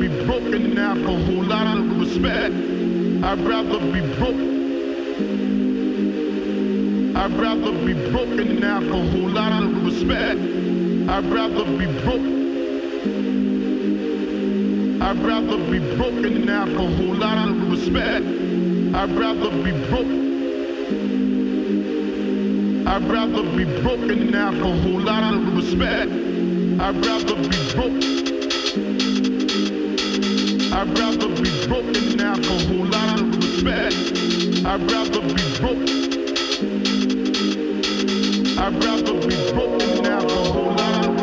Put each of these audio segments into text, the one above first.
be broken now for a whole lot of respect. I'd rather be broken now for a whole lot of respect. I'd rather be broken now for a whole lot of respect. I'd rather be broken now for a whole lot of respect. I'd rather be broken now for a whole lot of respect. I'd rather be broken now for a whole lot of respect. I'd rather be broken now for a whole lot of respect. I'd rather be broken now for a whole lot of respect.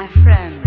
my friend.